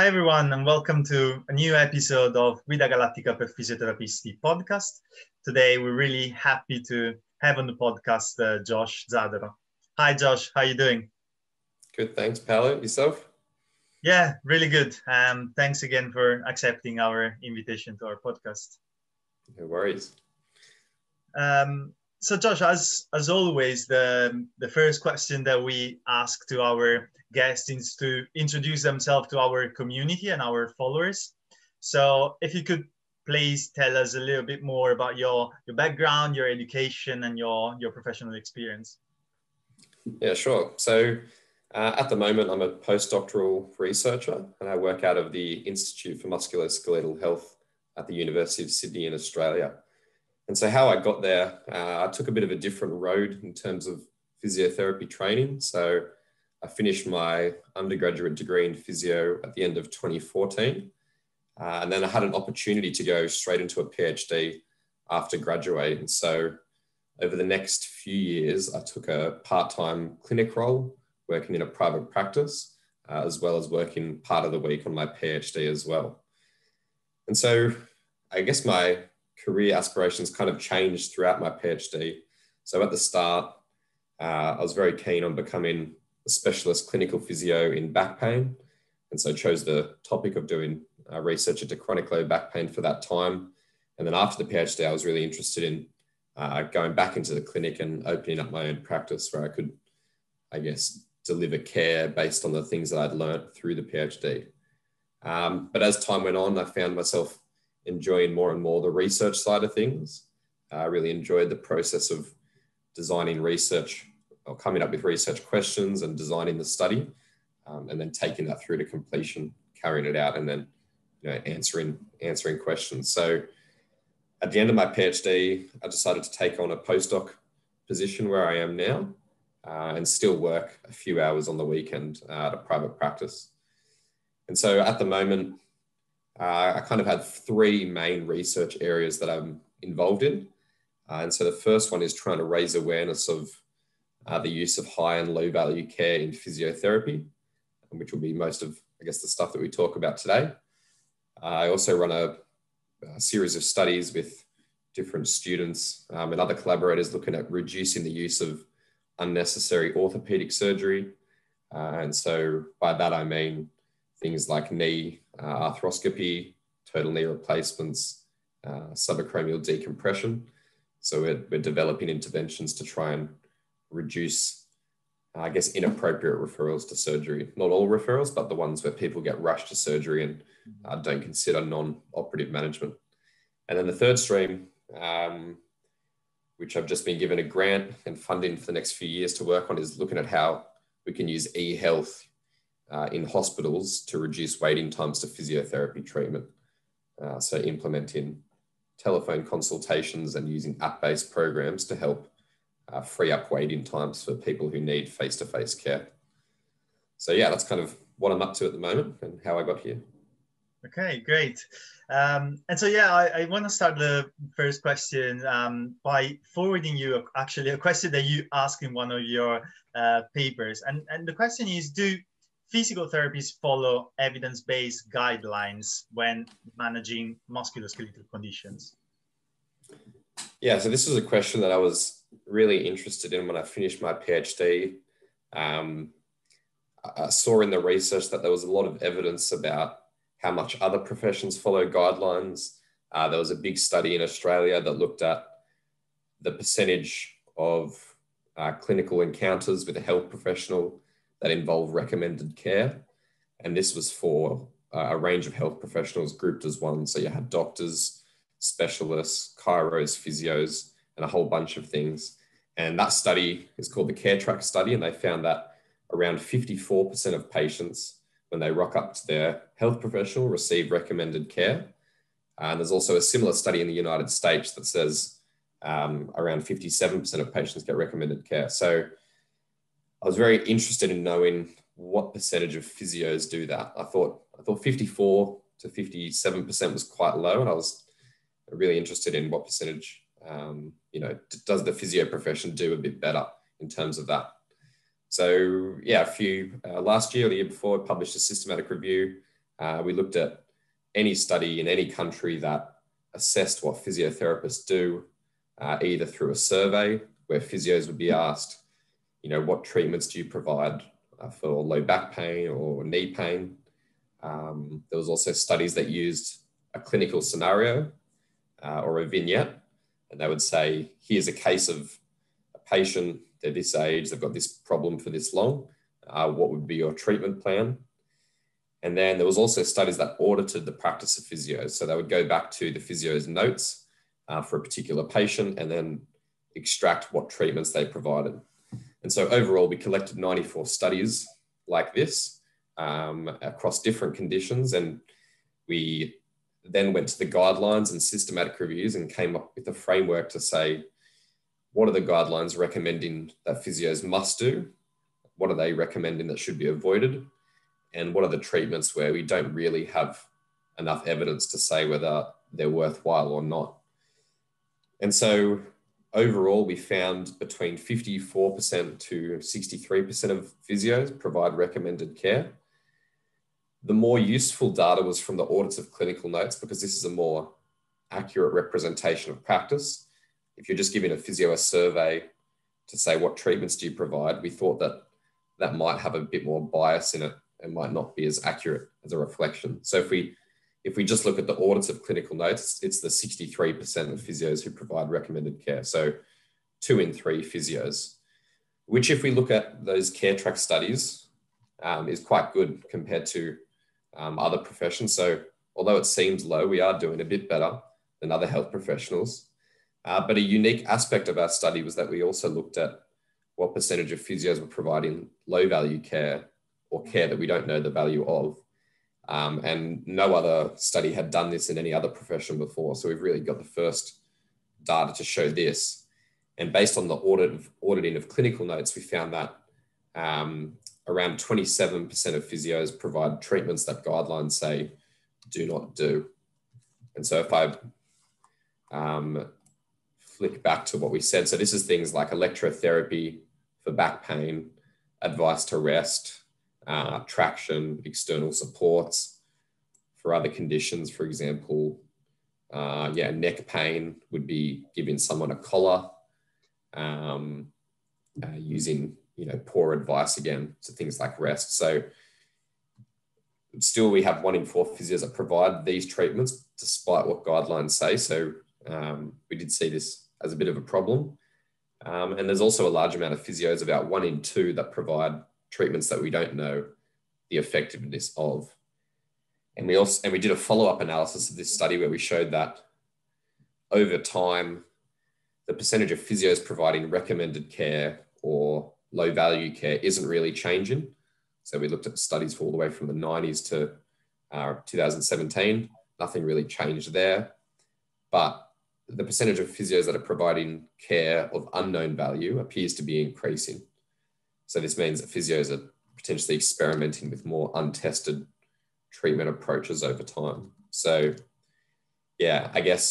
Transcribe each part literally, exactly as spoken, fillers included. Hi everyone and welcome to a new episode of Vida Galactica per Fisioterapisti podcast. Today we're really happy to have on the podcast uh, Josh Zadro. Hi Josh, how are you doing? Good, thanks Paolo. Yourself? Yeah, really good. Um, thanks again for accepting our invitation to our podcast. No worries. Um, so Josh, as as always, the, the first question that we ask to our guests is to introduce themselves to our community and our followers. So if you could please tell us a little bit more about your, your background, your education, and your, your professional experience. Yeah, sure. So uh, at the moment, I'm a postdoctoral researcher, and I work out of the Institute for Musculoskeletal Health at the University of Sydney in Australia. And so how I got there, uh, I took a bit of a different road in terms of physiotherapy training. So I finished my undergraduate degree in physio at the end of twenty fourteen. Uh, and then I had an opportunity to go straight into a PhD after graduating. So over the next few years, I took a part-time clinic role, working in a private practice, uh, as well as working part of the week on my PhD as well. And so I guess my career aspirations kind of changed throughout my PhD. So at the start, uh, I was very keen on becoming a specialist clinical physio in back pain, and so chose the topic of doing uh, research into chronic low back pain for that time. And then after the PhD, I was really interested in uh, going back into the clinic and opening up my own practice where I could, I guess, deliver care based on the things that I'd learned through the PhD. Um, but as time went on, I found myself enjoying more and more the research side of things. I really enjoyed the process of designing research or coming up with research questions and designing the study, um, and then taking that through to completion, carrying it out, and then you know, answering, answering questions. So at the end of my PhD, I decided to take on a postdoc position where I am now, uh, and still work a few hours on the weekend uh, at a private practice. And so at the moment, uh, I kind of had three main research areas that I'm involved in. Uh, and so the first one is trying to raise awareness of Uh, the use of high and low value care in physiotherapy, which will be most of, I guess, the stuff that we talk about today. Uh, I also run a, a series of studies with different students um, and other collaborators looking at reducing the use of unnecessary orthopedic surgery. Uh, and so by that, I mean things like knee uh, arthroscopy, total knee replacements, uh, subacromial decompression. So we're, we're developing interventions to try and reduce, I guess, inappropriate referrals to surgery. Not all referrals, but the ones where people get rushed to surgery and uh, don't consider non-operative management. And then the third stream, um, which I've just been given a grant and funding for the next few years to work on, is looking at how we can use e-health uh, in hospitals to reduce waiting times to physiotherapy treatment. Uh, so implementing telephone consultations and using app-based programs to help Uh, free up waiting times for people who need face-to-face care. So yeah, that's kind of what I'm up to at the moment and how I got here. Okay, great. Um, and so yeah, I, I want to start the first question um, by forwarding you actually a question that you asked in one of your uh, papers. And, and the question is, do physical therapists follow evidence-based guidelines when managing musculoskeletal conditions? Yeah, so this was a question that I was really interested in when I finished my PhD. Um, I saw in the research that there was a lot of evidence about how much other professions follow guidelines. Uh, there was a big study in Australia that looked at the percentage of uh, clinical encounters with a health professional that involve recommended care. And this was for uh, a range of health professionals grouped as one. So you had doctors, specialists, chiros, physios, and a whole bunch of things. And that study is called the CareTrack study, and they found that around fifty-four percent of patients, when they rock up to their health professional, receive recommended care. And there's also a similar study in the United States that says um, around fifty-seven percent of patients get recommended care. So I was very interested in knowing what percentage of physios do that. I thought, I thought fifty-four to fifty-seven percent was quite low, and I was really interested in what percentage Um, you know, does the physio profession do a bit better in terms of that? So yeah, a few, uh, last year or the year before, I published a systematic review Uh, we looked at any study in any country that assessed what physiotherapists do, uh, either through a survey where physios would be asked, you know, what treatments do you provide uh, for low back pain or knee pain? Um, there was also studies that used a clinical scenario uh, or a vignette, and they would say, here's a case of a patient, they're this age, they've got this problem for this long, uh, what would be your treatment plan? And then there was also studies that audited the practice of physios. So they would go back to the physio's notes uh, for a particular patient and then extract what treatments they provided. And so overall, we collected ninety-four studies like this um, across different conditions. And we then went to the guidelines and systematic reviews and came up with a framework to say, what are the guidelines recommending that physios must do? What are they recommending that should be avoided? And what are the treatments where we don't really have enough evidence to say whether they're worthwhile or not? And so overall, we found between fifty-four percent to sixty-three percent of physios provide recommended care. The more useful data was from the audits of clinical notes, because this is a more accurate representation of practice. If you're just giving a physio a survey to say, what treatments do you provide? We thought that that might have a bit more bias in it. It might not be as accurate as a reflection. So if we if we just look at the audits of clinical notes, it's the sixty-three percent of physios who provide recommended care. So two in three physios, which if we look at those CareTrack studies, um, is quite good compared to um, other professions. So although it seems low, we are doing a bit better than other health professionals. Uh, but a unique aspect of our study was that we also looked at what percentage of physios were providing low value care, or care that we don't know the value of. Um, and no other study had done this in any other profession before. So we've really got the first data to show this. And based on the audit of, auditing of clinical notes, we found that um, around twenty-seven percent of physios provide treatments that guidelines say do not do. And so if I um, flick back to what we said, so this is things like electrotherapy for back pain, advice to rest, Uh, traction, external supports for other conditions. For example, uh, yeah, neck pain would be giving someone a collar, um, uh, using, you know, poor advice again, so things like rest. So still we have one in four physios that provide these treatments despite what guidelines say. So um, we did see this as a bit of a problem. Um, and there's also a large amount of physios, about one in two, that provide treatments that we don't know the effectiveness of. And we also, and we did a follow-up analysis of this study where we showed that over time, the percentage of physios providing recommended care or low value care isn't really changing. So we looked at studies all the way from the nineties to uh, two thousand seventeen, nothing really changed there. But the percentage of physios that are providing care of unknown value appears to be increasing. So this means that physios are potentially experimenting with more untested treatment approaches over time. So yeah, I guess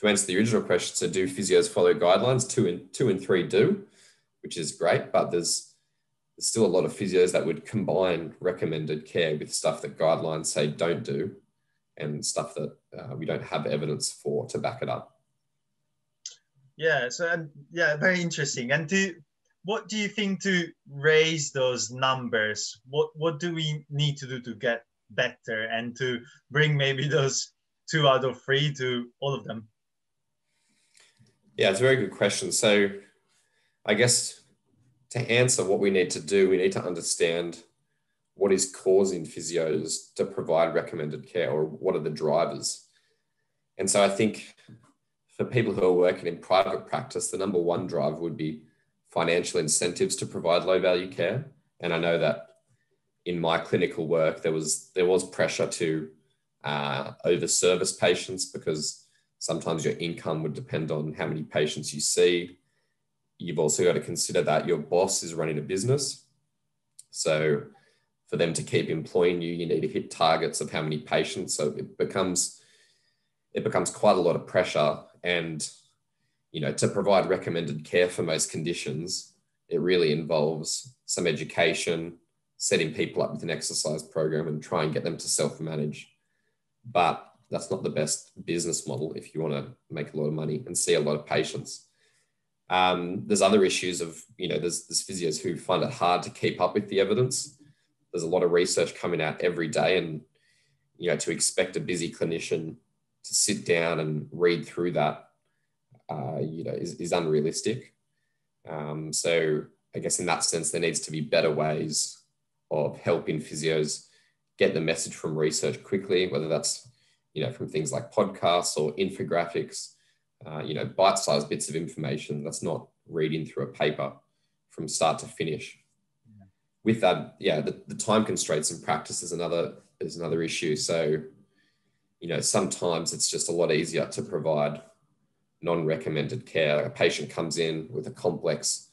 to answer the original question, so do physios follow guidelines? Two and, two and three do, which is great, but there's, there's still a lot of physios that would combine recommended care with stuff that guidelines say don't do and stuff that uh, we don't have evidence for to back it up. Yeah, so and yeah, very interesting. And do What do you think to raise those numbers? What, what do we need to do to get better and to bring maybe those two out of three to all of them? Yeah, it's a very good question. So I guess to answer what we need to do, we need to understand what is causing physios to provide recommended care, or what are the drivers. And so I think for people who are working in private practice, the number one driver would be financial incentives to provide low value care. And I know that in my clinical work, there was, there was pressure to uh, over-service patients, because sometimes your income would depend on how many patients you see. You've also got to consider that your boss is running a business. So for them to keep employing you, you need to hit targets of how many patients. So it becomes, it becomes quite a lot of pressure. And you know, to provide recommended care for most conditions, it really involves some education, setting people up with an exercise program and try and get them to self-manage. But that's not the best business model if you want to make a lot of money and see a lot of patients. Um, there's other issues of, you know, there's, there's physios who find it hard to keep up with the evidence. There's a lot of research coming out every day, and, you know, to expect a busy clinician to sit down and read through that, uh, you know, is, is unrealistic. Um, so I guess in that sense, there needs to be better ways of helping physios get the message from research quickly, whether that's, you know, from things like podcasts or infographics, uh, you know, bite-sized bits of information that's not reading through a paper from start to finish. Yeah. With that, yeah, the, the time constraints in practice is another, is another issue. So, you know, sometimes it's just a lot easier to provide non-recommended care. A patient comes in with a complex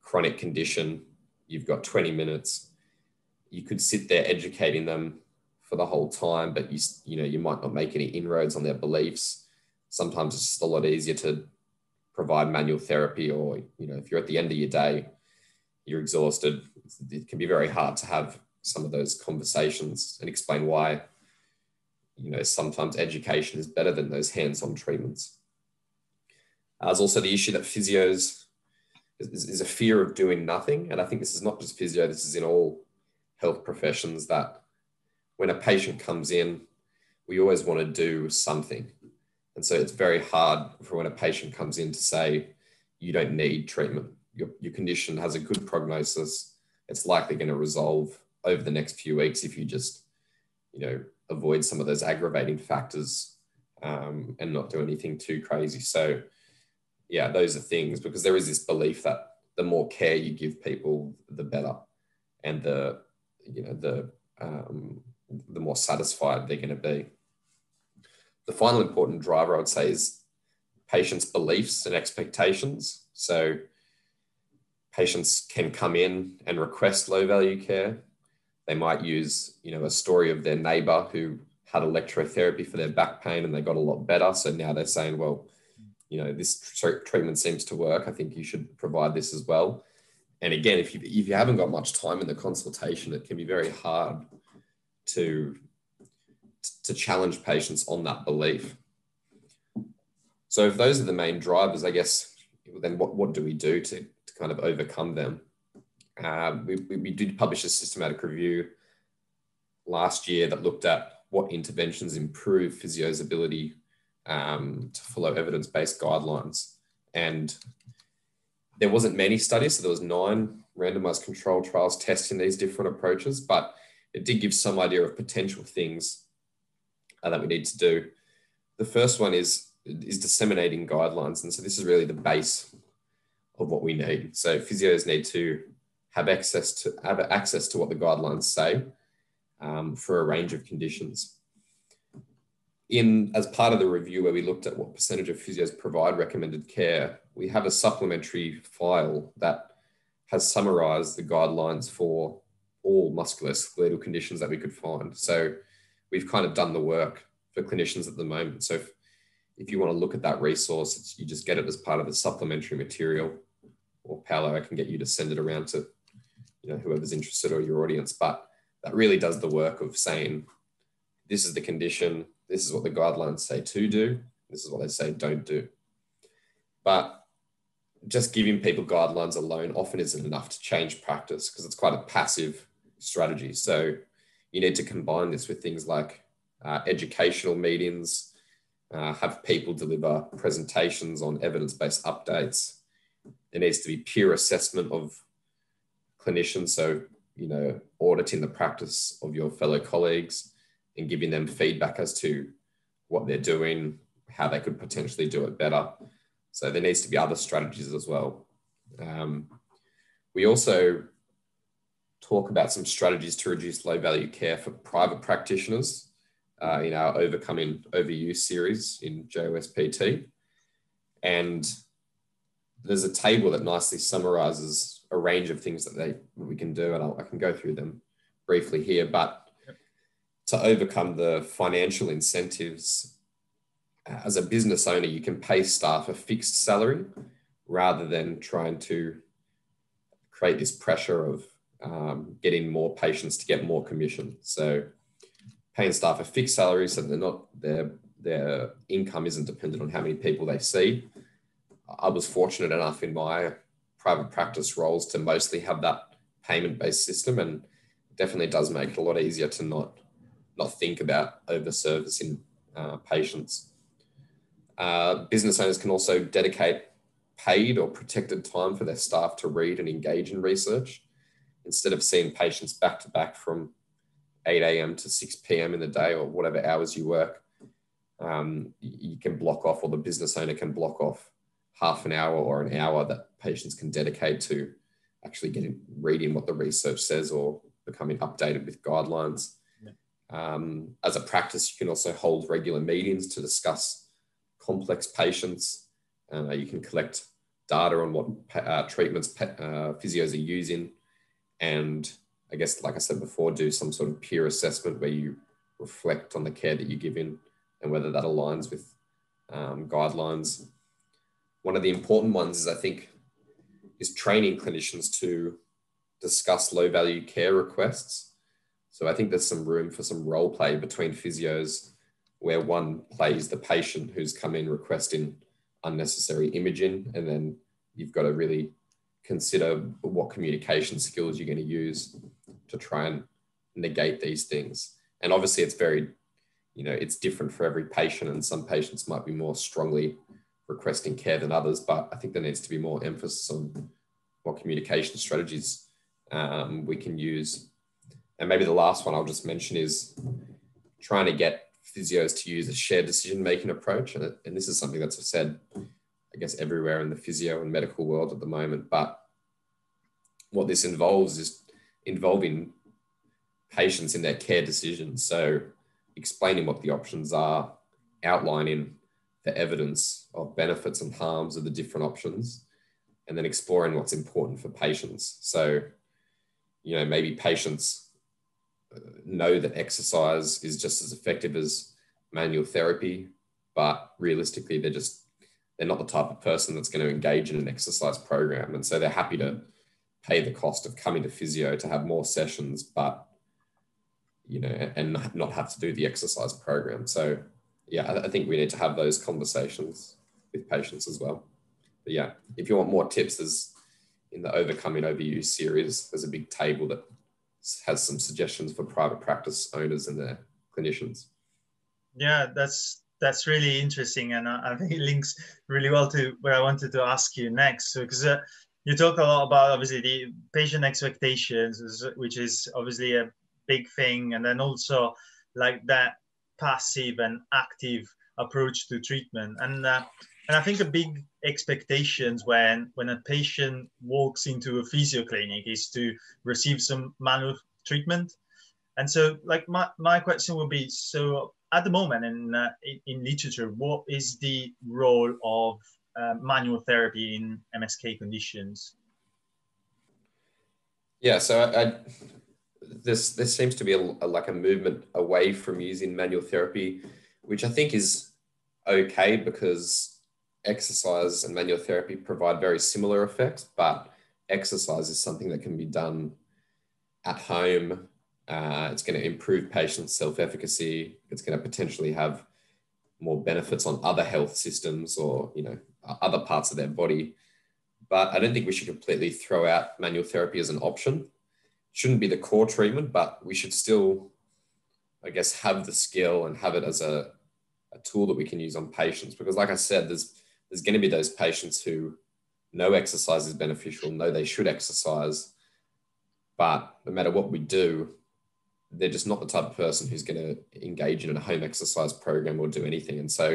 chronic condition, you've got twenty minutes, you could sit there educating them for the whole time, but you, you know, you might not make any inroads on their beliefs. Sometimes it's just a lot easier to provide manual therapy, or, you know, if you're at the end of your day, you're exhausted, it can be very hard to have some of those conversations and explain why, you know, sometimes education is better than those hands-on treatments. Uh, there's also the issue that physios is, is a fear of doing nothing. And I think this is not just physio, this is in all health professions, that when a patient comes in, we always want to do something. And so it's very hard for when a patient comes in to say, you don't need treatment. Your, your condition has a good prognosis. It's likely going to resolve over the next few weeks if you just, you know, avoid some of those aggravating factors um, and not do anything too crazy. So yeah, those are things, because there is this belief that the more care you give people, the better. And the, you know, the, um, the more satisfied they're going to be. The final important driver, I would say, is patients' beliefs and expectations. So patients can come in and request low-value care. They might use, you know, a story of their neighbour who had electrotherapy for their back pain and they got a lot better. So now they're saying, well, you know, this tr- treatment seems to work. I think you should provide this as well. And again, if you, if you haven't got much time in the consultation, it can be very hard to, to challenge patients on that belief. So if those are the main drivers, I guess, then what, what do we do to, to kind of overcome them? Uh, we, we, we did publish a systematic review last year that looked at what interventions improve physio's ability um, to follow evidence-based guidelines. And there wasn't many studies, so there was nine randomized control trials testing these different approaches, but it did give some idea of potential things uh, that we need to do. The first one is, is disseminating guidelines. And so this is really the base of what we need. So physios need to have access to, have access to what the guidelines say um, for a range of conditions. In, as part of the review where we looked at what percentage of physios provide recommended care, we have a supplementary file that has summarized the guidelines for all musculoskeletal conditions that we could find. So we've kind of done the work for clinicians at the moment. So if, if you want to look at that resource, it's, you just get it as part of the supplementary material, or Paolo, I can get you to send it around to, you know, whoever's interested or your audience. But that really does the work of saying, this is the condition, this is what the guidelines say to do, this is what they say don't do. But just giving people guidelines alone often isn't enough to change practice, because it's quite a passive strategy. So you need to combine this with things like uh, educational meetings, uh, have people deliver presentations on evidence-based updates. There needs to be peer assessment of clinicians. So, you know, auditing the practice of your fellow colleagues and giving them feedback as to what they're doing, how they could potentially do it better. So there needs to be other strategies as well. Um, we also talk about some strategies to reduce low-value care for private practitioners uh, in our Overcoming Overuse series in J O S P T. And there's a table that nicely summarizes a range of things that they we can do, and I'll, I can go through them briefly here, but to overcome the financial incentives, as a business owner, you can pay staff a fixed salary rather than trying to create this pressure of um, getting more patients to get more commission. So paying staff a fixed salary so they're not, their, their income isn't dependent on how many people they see. I was fortunate enough in my private practice roles to mostly have that payment-based system, and definitely does make it a lot easier to not, not think about over-servicing uh, patients. Uh, business owners can also dedicate paid or protected time for their staff to read and engage in research, instead of seeing patients back-to-back from eight A M to six P M in the day, or whatever hours you work. Um, you can block off, or the business owner can block off half an hour or an hour that patients can dedicate to actually getting, reading what the research says or becoming updated with guidelines. Yeah. Um, as a practice, you can also hold regular meetings to discuss complex patients. Uh, you can collect data on what uh, treatments uh, physios are using. And I guess, like I said before, do some sort of peer assessment where you reflect on the care that you give in and whether that aligns with um, guidelines. One of the important ones is, I think, is training clinicians to discuss low value care requests. So I think there's some room for some role play between physios where one plays the patient who's come in requesting unnecessary imaging, and then you've got to really consider what communication skills you're going to use to try and negate these things. And obviously it's very, you know, it's different for every patient, and some patients might be more strongly requesting care than others, but I think there needs to be more emphasis on what communication strategies um, we can use. And maybe the last one I'll just mention is trying to get physios to use a shared decision-making approach. And, and this is something that's said, I guess, everywhere in the physio and medical world at the moment. But what this involves is involving patients in their care decisions. So explaining what the options are, outlining the evidence of benefits and harms of the different options, and then exploring what's important for patients. So, you know, maybe patients know that exercise is just as effective as manual therapy, but realistically they're just they're not the type of person that's going to engage in an exercise program, and so they're happy to pay the cost of coming to physio to have more sessions, but you know, and not have to do the exercise program. So yeah, I think we need to have those conversations with patients as well. But yeah, if you want more tips, there's in the Overcoming Overuse series, there's a big table that has some suggestions for private practice owners and their clinicians. Yeah, that's that's really interesting, and I, I think it links really well to where I wanted to ask you next. So, because uh, you talk a lot about obviously the patient expectations, which is obviously a big thing, and then also like that passive and active approach to treatment, and uh, and I think a big expectations when when a patient walks into a physio clinic is to receive some manual treatment. And so, like, my, my question would be, so at the moment in uh, in literature, what is the role of uh, manual therapy in M S K conditions? Yeah, so I, I this this seems to be a, a, like a movement away from using manual therapy, which I think is okay, because exercise and manual therapy provide very similar effects, but exercise is something that can be done at home. Uh, it's going to improve patients' self-efficacy. It's going to potentially have more benefits on other health systems, or, you know, other parts of their body. But I don't think we should completely throw out manual therapy as an option. It shouldn't be the core treatment, but we should still, I guess, have the skill and have it as a, a tool that we can use on patients. Because like I said, there's There's going to be those patients who know exercise is beneficial, know they should exercise, but no matter what we do, they're just not the type of person who's going to engage in a home exercise program or do anything. And so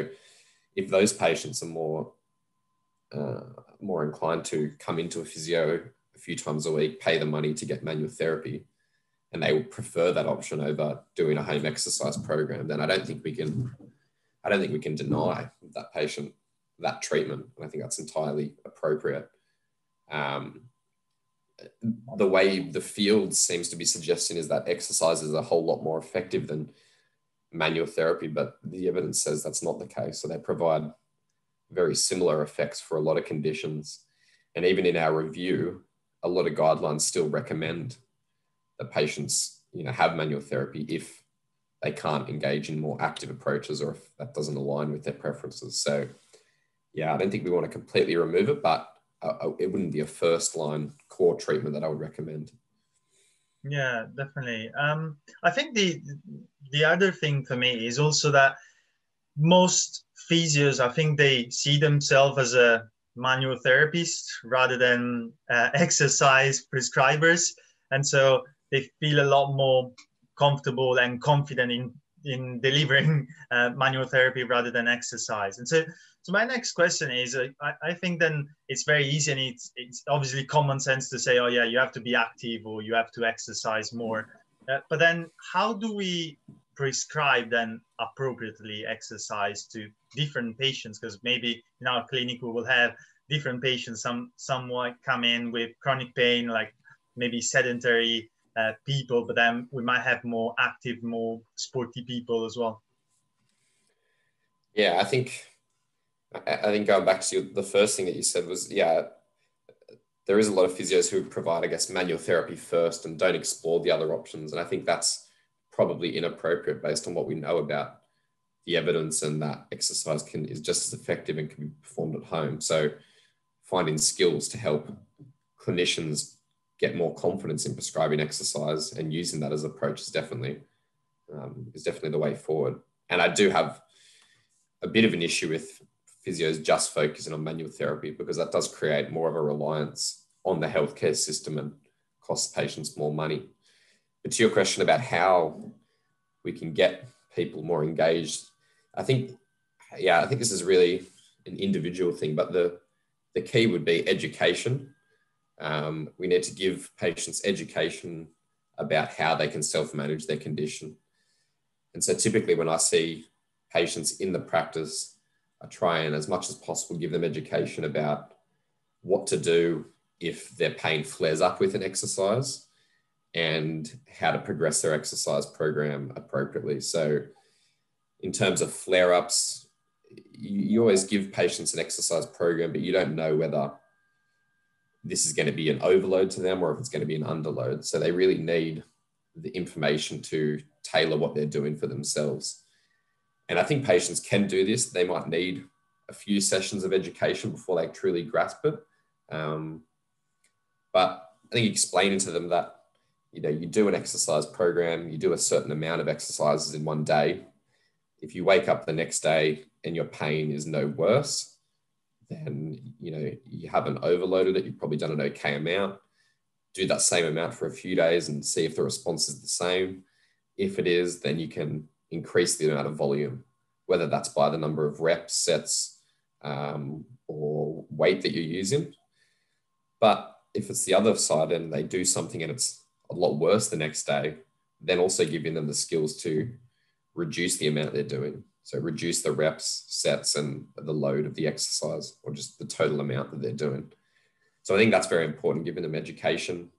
if those patients are more, uh, more inclined to come into a physio a few times a week, pay the money to get manual therapy, and they will prefer that option over doing a home exercise program, then I don't think we can, I don't think we can deny that patient that treatment. And I think that's entirely appropriate. Um, the way the field seems to be suggesting is that exercise is a whole lot more effective than manual therapy, but the evidence says that's not the case. So they provide very similar effects for a lot of conditions. And even in our review, a lot of guidelines still recommend that patients, you know, have manual therapy if they can't engage in more active approaches or if that doesn't align with their preferences. So yeah, I don't think we want to completely remove it, but uh, it wouldn't be a first line core treatment that I would recommend. Yeah, definitely. Um, I think the the other thing for me is also that most physios, I think they see themselves as a manual therapist rather than uh, exercise prescribers. And so they feel a lot more comfortable and confident in, in delivering uh, manual therapy rather than exercise. And so, so my next question is, uh, I, I think then it's very easy and it's, it's obviously common sense to say, oh yeah, you have to be active or you have to exercise more. Uh, but then how do we prescribe then appropriately exercise to different patients? Because maybe in our clinic we will have different patients, some someone come in with chronic pain, like maybe sedentary uh, people, but then we might have more active, more sporty people as well. Yeah, I think I think going back to the first thing that you said was, yeah, there is a lot of physios who provide, I guess, manual therapy first and don't explore the other options. And I think that's probably inappropriate based on what we know about the evidence, and that exercise can is just as effective and can be performed at home. So finding skills to help clinicians get more confidence in prescribing exercise and using that as an approach is definitely um, is definitely the way forward. And I do have a bit of an issue with physios just focusing on manual therapy, because that does create more of a reliance on the healthcare system and costs patients more money. But to your question about how we can get people more engaged, I think, yeah, I think this is really an individual thing, but the, the key would be education. Um, we need to give patients education about how they can self-manage their condition. And so typically when I see patients in the practice, I try and as much as possible give them education about what to do if their pain flares up with an exercise and how to progress their exercise program appropriately. So in terms of flare-ups, you, you always give patients an exercise program, but you don't know whether this is going to be an overload to them or if it's going to be an underload. So they really need the information to tailor what they're doing for themselves. And I think patients can do this. They might need a few sessions of education before they truly grasp it. Um, but I think explaining to them that, you know, you do an exercise program, you do a certain amount of exercises in one day. If you wake up the next day and your pain is no worse, then, you know, you haven't overloaded it. You've probably done an okay amount. Do that same amount for a few days and see if the response is the same. If it is, then you can increase the amount of volume, whether that's by the number of reps, sets, um, or weight that you're using. But if it's the other side and they do something and it's a lot worse the next day, then also giving them the skills to reduce the amount they're doing. So reduce the reps, sets, and the load of the exercise, or just the total amount that they're doing. So I think that's very important, giving them education.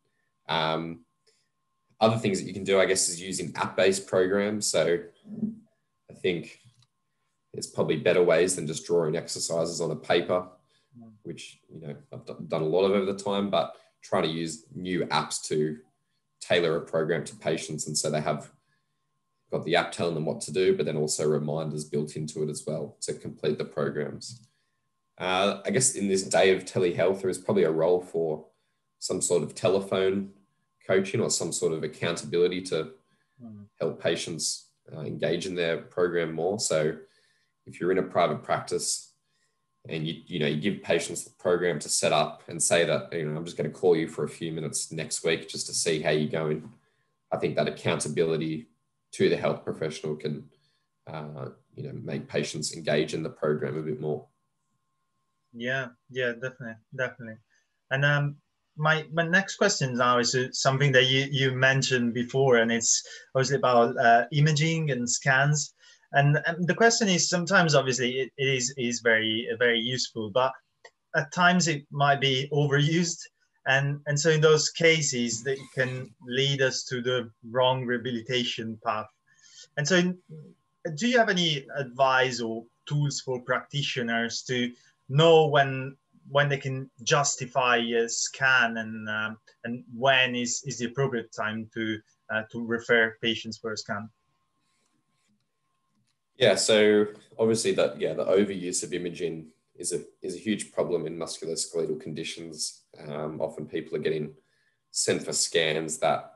Um, other things that you can do, I guess, is using app-based programs. So I think there's probably better ways than just drawing exercises on a paper, which, you know, I've done a lot of over the time, but trying to use new apps to tailor a program to patients. And so they have got the app telling them what to do, but then also reminders built into it as well to complete the programs. Uh, I guess in this day of telehealth, there is probably a role for some sort of telephone coaching or some sort of accountability to help patients uh, engage in their program more. So if you're in a private practice and you, you know, you give patients the program to set up and say that, you know, I'm just going to call you for a few minutes next week just to see how you're going. I think that accountability to the health professional can, uh, you know, make patients engage in the program a bit more. Yeah, yeah, definitely, definitely. And um, my my next question now is something that you you mentioned before, and it's obviously about uh, imaging and scans. And, and the question is, sometimes obviously it, it is is very very useful, but at times it might be overused. And, and so in those cases, they can lead us to the wrong rehabilitation path. And so do you have any advice or tools for practitioners to know when when they can justify a scan, and uh, and when is is the appropriate time to uh, to refer patients for a scan? Yeah, so obviously that yeah the overuse of imaging is a is a huge problem in musculoskeletal conditions. Um, often people are getting sent for scans that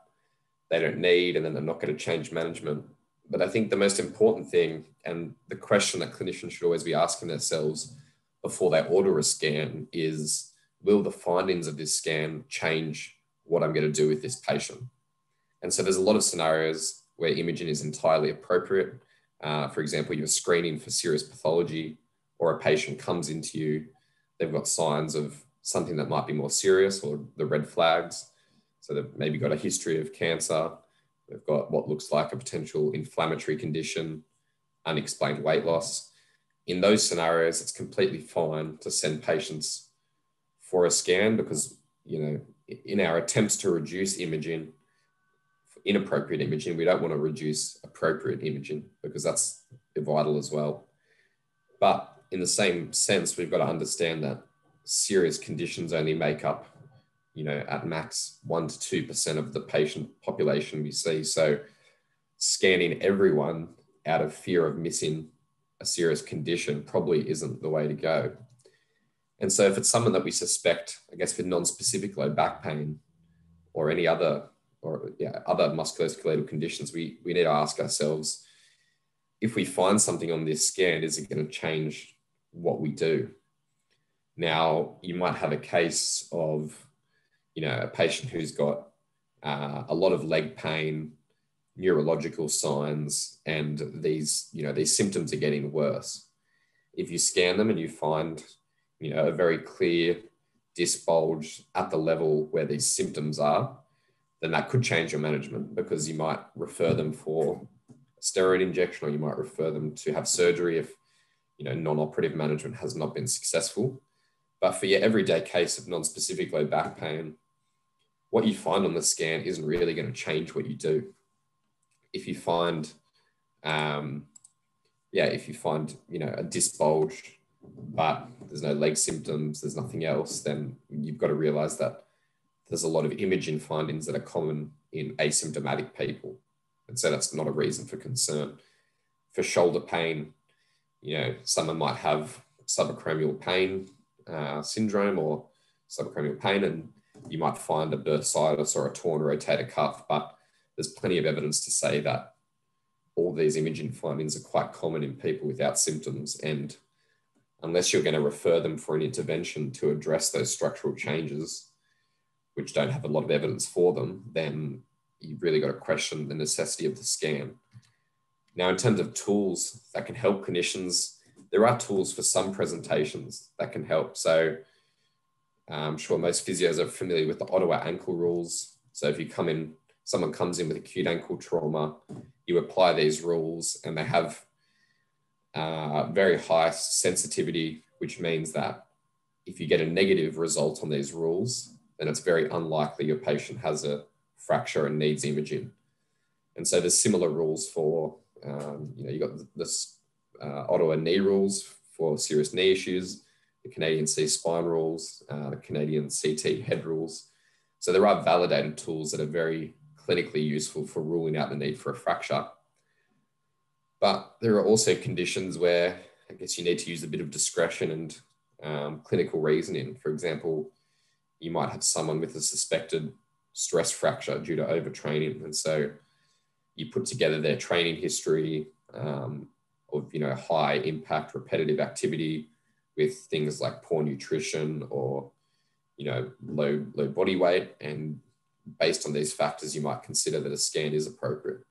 they don't need, and then they're not going to change management. But I think the most important thing, and the question that clinicians should always be asking themselves before they order a scan, is, will the findings of this scan change what I'm going to do with this patient? And so there's a lot of scenarios where imaging is entirely appropriate. Uh, for example, you're screening for serious pathology, or a patient comes into you, they've got signs of something that might be more serious, or the red flags. So they've maybe got a history of cancer, they've got what looks like a potential inflammatory condition, unexplained weight loss. In those scenarios, it's completely fine to send patients for a scan because, you know, in our attempts to reduce imaging, inappropriate imaging, we don't want to reduce appropriate imaging because that's vital as well. But in the same sense, we've got to understand that serious conditions only make up, you know, at max one to two percent of the patient population we see. So scanning everyone out of fear of missing a serious condition probably isn't the way to go. And so if it's someone that we suspect, I guess with non-specific low back pain or any other, or yeah, other musculoskeletal conditions, we, we need to ask ourselves, if we find something on this scan, is it going to change what we do? Now, you might have a case of, you know, a patient who's got uh, a lot of leg pain, neurological signs, and these, you know, these symptoms are getting worse. If you scan them and you find, you know, a very clear disc bulge at the level where these symptoms are, then that could change your management because you might refer them for a steroid injection, or you might refer them to have surgery if, you know, non-operative management has not been successful. But for your everyday case of non-specific low back pain, what you find on the scan isn't really going to change what you do. If you find, um, yeah, if you find, you know, a disc bulge, but there's no leg symptoms, there's nothing else, then you've got to realize that there's a lot of imaging findings that are common in asymptomatic people. And so that's not a reason for concern. For shoulder pain, you know, someone might have subacromial pain uh, syndrome or subacromial pain, and you might find a bursitis or a torn rotator cuff, but there's plenty of evidence to say that all these imaging findings are quite common in people without symptoms. And unless you're going to refer them for an intervention to address those structural changes, which don't have a lot of evidence for them, then you've really got to question the necessity of the scan. Now, in terms of tools that can help clinicians, there are tools for some presentations that can help. So I'm sure most physios are familiar with the Ottawa ankle rules. So if you come in, someone comes in with acute ankle trauma, you apply these rules, and they have uh, very high sensitivity, which means that if you get a negative result on these rules, then it's very unlikely your patient has a fracture and needs imaging. And so there's similar rules for, um, you know, you've got this uh, Ottawa knee rules for serious knee issues, the Canadian C spine rules, uh, the Canadian C T head rules. So there are validated tools that are very clinically useful for ruling out the need for a fracture. But there are also conditions where I guess you need to use a bit of discretion and um, clinical reasoning. For example, you might have someone with a suspected stress fracture due to overtraining. And so you put together their training history um, of, you know, high impact repetitive activity with things like poor nutrition or, you know, low, low body weight. And based on these factors, you might consider that a scan is appropriate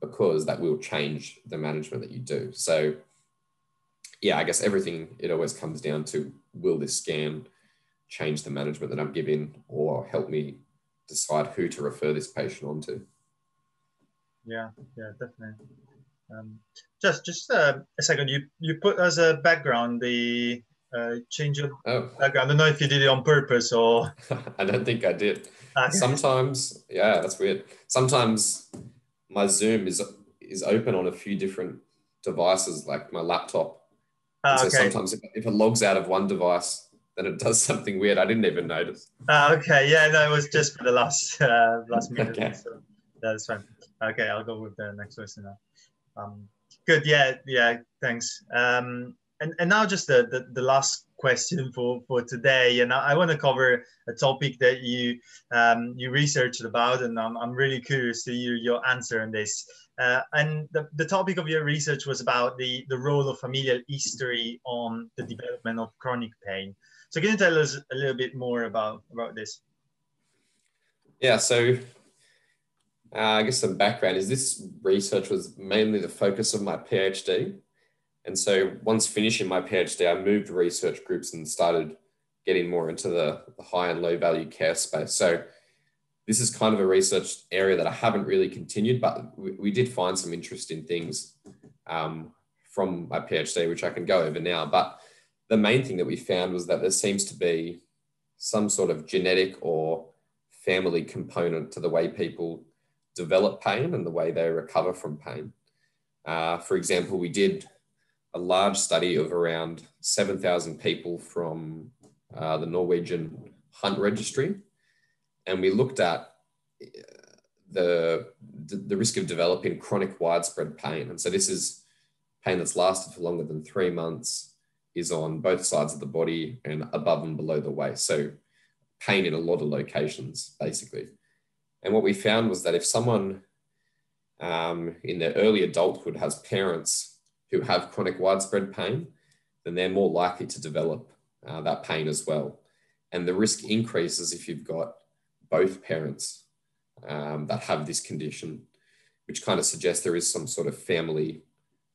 because that will change the management that you do. So yeah, I guess everything, it always comes down to, will this scan change the management that I'm giving or help me decide who to refer this patient on to? Yeah, yeah, definitely. Um, just just uh, a second, you, you put as a background the uh, change of oh. background. I don't know if you did it on purpose or... I don't think I did. Uh, Sometimes, yeah, that's weird. Sometimes my Zoom is, is open on a few different devices, like my laptop. Ah, so okay. Sometimes if, if it logs out of one device, that it does something weird. I didn't even notice. Ah, okay. Yeah, no, it was just for the last uh, last minute. Okay. So that's fine. Okay, I'll go with the next question now. Um, good. Yeah, yeah. Thanks. Um, and and now just the the, the last question for for today, and I, I want to cover a topic that you um, you researched about, and I'm I'm really curious to hear your answer on this. Uh, and the, the topic of your research was about the, the role of familial history on the development of chronic pain. So can you tell us a little bit more about, about this? Yeah, so uh, I guess some background is this research was mainly the focus of my PhD. And so once finishing my PhD, I moved research groups and started getting more into the, the high and low value care space. So this is kind of a research area that I haven't really continued, but we, we did find some interesting things um, from my PhD, which I can go over now. But the main thing that we found was that there seems to be some sort of genetic or family component to the way people develop pain and the way they recover from pain. Uh, for example, we did a large study of around seven thousand people from uh, the Norwegian Hunt Registry. And we looked at the, the risk of developing chronic widespread pain. And so this is pain that's lasted for longer than three months, is on both sides of the body and above and below the waist. So pain in a lot of locations, basically. And what we found was that if someone um, in their early adulthood has parents who have chronic widespread pain, then they're more likely to develop uh, that pain as well. And the risk increases if you've got both parents um, that have this condition, which kind of suggests there is some sort of family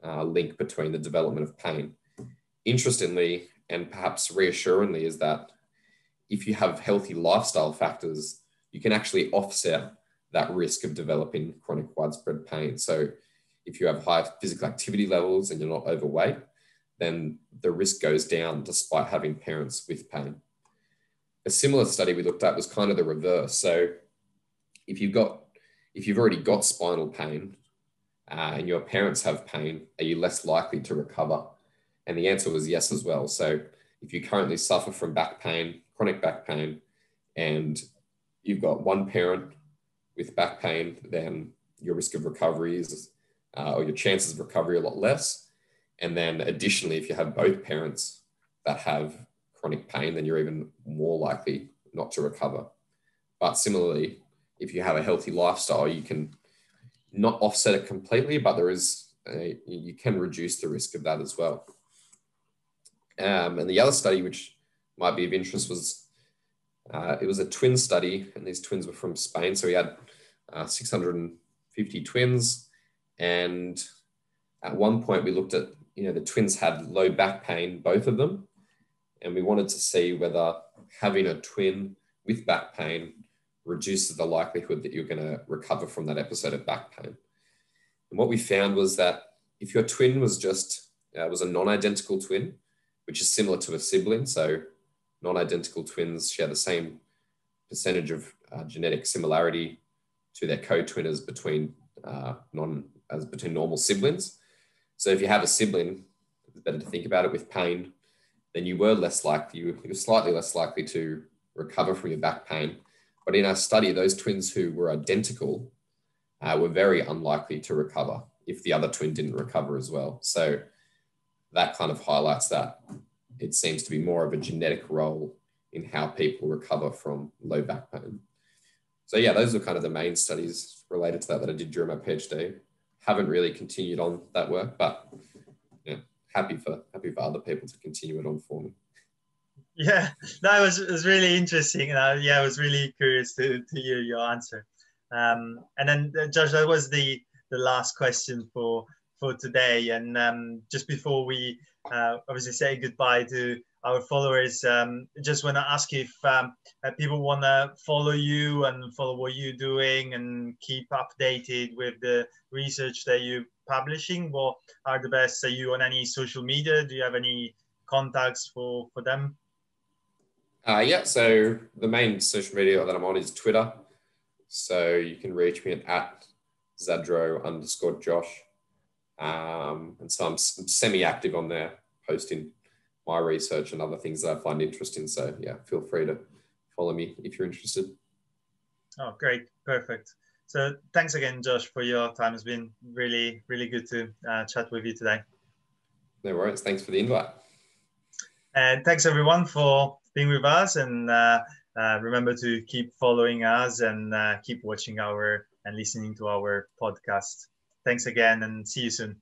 uh, link between the development of pain. Interestingly, and perhaps reassuringly, is that if you have healthy lifestyle factors, you can actually offset that risk of developing chronic widespread pain. So if you have high physical activity levels and you're not overweight, then the risk goes down despite having parents with pain. A similar study we looked at was kind of the reverse. So if you've got, if you've already got spinal pain uh, and your parents have pain, are you less likely to recover? And the answer was yes as well. So if you currently suffer from back pain, chronic back pain, and you've got one parent with back pain, then your risk of recovery is, uh, or your chances of recovery, a lot less. And then additionally, if you have both parents that have chronic pain, then you're even more likely not to recover. But similarly, if you have a healthy lifestyle, you can not offset it completely, but there is a, you can reduce the risk of that as well. Um, and the other study, which might be of interest, was uh, it was a twin study, and these twins were from Spain. So we had uh, six hundred fifty twins, and at one point we looked at, you know, the twins had low back pain, both of them. And we wanted to see whether having a twin with back pain reduces the likelihood that you're going to recover from that episode of back pain. And what we found was that if your twin was just, uh, was a non-identical twin, which is similar to a sibling, so non-identical twins share the same percentage of uh, genetic similarity to their co-twinners between uh, non, as between normal siblings. So if you have a sibling, it's better to think about it with pain, then you were less likely, you were slightly less likely to recover from your back pain. But in our study, those twins who were identical uh, were very unlikely to recover if the other twin didn't recover as well. So that kind of highlights that it seems to be more of a genetic role in how people recover from low back pain. So yeah, those are kind of the main studies related to that that I did during my PhD. Haven't really continued on that work, but yeah. Happy for happy for other people to continue it on for me. Yeah, that was was really interesting, and I, yeah, I was really curious to to hear your answer. Um, and then, uh, Josh, that was the the last question for for today. And um, just before we uh, obviously say goodbye to our followers, um, just want to ask if um, uh, people want to follow you and follow what you're doing and keep updated with the research that you. Publishing, what are the best? Are you on any social media? Do you have any contacts for for them? Uh, yeah, so the main social media that I'm on is Twitter. So you can reach me at, at Zadro underscore Josh. Um, and so I'm semi-active on there, posting my research and other things that I find interesting. So yeah, feel free to follow me if you're interested. Oh, great. Perfect. So thanks again, Josh, for your time. It's been really, really good to uh, chat with you today. No worries. Thanks for the invite. And thanks everyone for being with us. And uh, uh, remember to keep following us and uh, keep watching our and listening to our podcast. Thanks again and see you soon.